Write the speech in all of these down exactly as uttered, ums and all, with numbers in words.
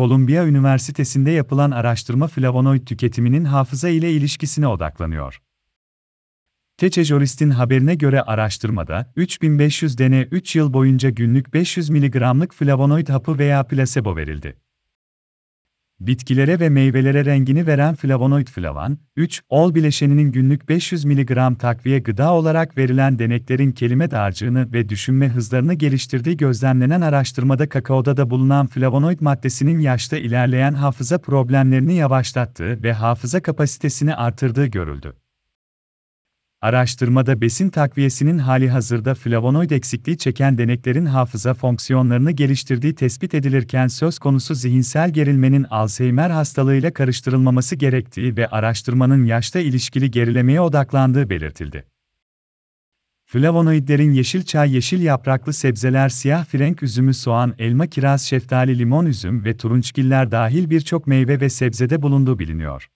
Columbia Üniversitesi'nde yapılan araştırma flavonoid tüketiminin hafıza ile ilişkisine odaklanıyor. Tech Journalist'in haberine göre araştırmada, üç bin beş yüz deneye üç yıl boyunca günlük beş yüz miligramlık flavonoid hapı veya plasebo verildi. Bitkilere ve meyvelere rengini veren flavonoid flavan, üç ol bileşeninin günlük beş yüz miligram takviye gıda olarak verilen deneklerin kelime dağarcığını ve düşünme hızlarını geliştirdiği gözlemlenen araştırmada kakaoda da bulunan flavonoid maddesinin yaşta ilerleyen hafıza problemlerini yavaşlattığı ve hafıza kapasitesini artırdığı görüldü. Araştırmada besin takviyesinin halihazırda flavonoid eksikliği çeken deneklerin hafıza fonksiyonlarını geliştirdiği tespit edilirken söz konusu zihinsel gerilmenin Alzheimer hastalığıyla karıştırılmaması gerektiği ve araştırmanın yaşta ilişkili gerilemeye odaklandığı belirtildi. Flavonoidlerin yeşil çay, yeşil yapraklı sebzeler, siyah frenk üzümü, soğan, elma, kiraz, şeftali, limon, üzüm ve turunçgiller dahil birçok meyve ve sebzede bulunduğu biliniyor.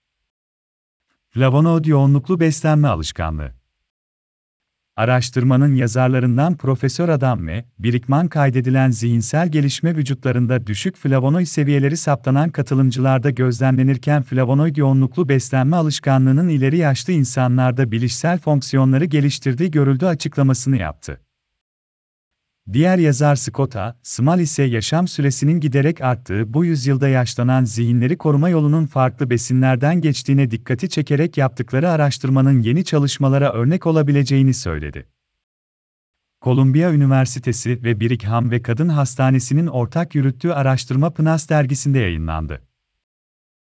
Flavonoid yoğunluklu beslenme alışkanlığı. Araştırmanın yazarlarından Profesör Adam ve Birikman kaydedilen zihinsel gelişme vücutlarında düşük flavonoid seviyeleri saptanan katılımcılarda gözlemlenirken flavonoid yoğunluklu beslenme alışkanlığının ileri yaşlı insanlarda bilişsel fonksiyonları geliştirdiği görüldü açıklamasını yaptı. Diğer yazar Scott A. Small ise yaşam süresinin giderek arttığı bu yüzyılda yaşlanan zihinleri koruma yolunun farklı besinlerden geçtiğine dikkati çekerek yaptıkları araştırmanın yeni çalışmalara örnek olabileceğini söyledi. Columbia Üniversitesi ve Brigham ve Kadın Hastanesi'nin ortak yürüttüğü araştırma P N A S dergisinde yayınlandı.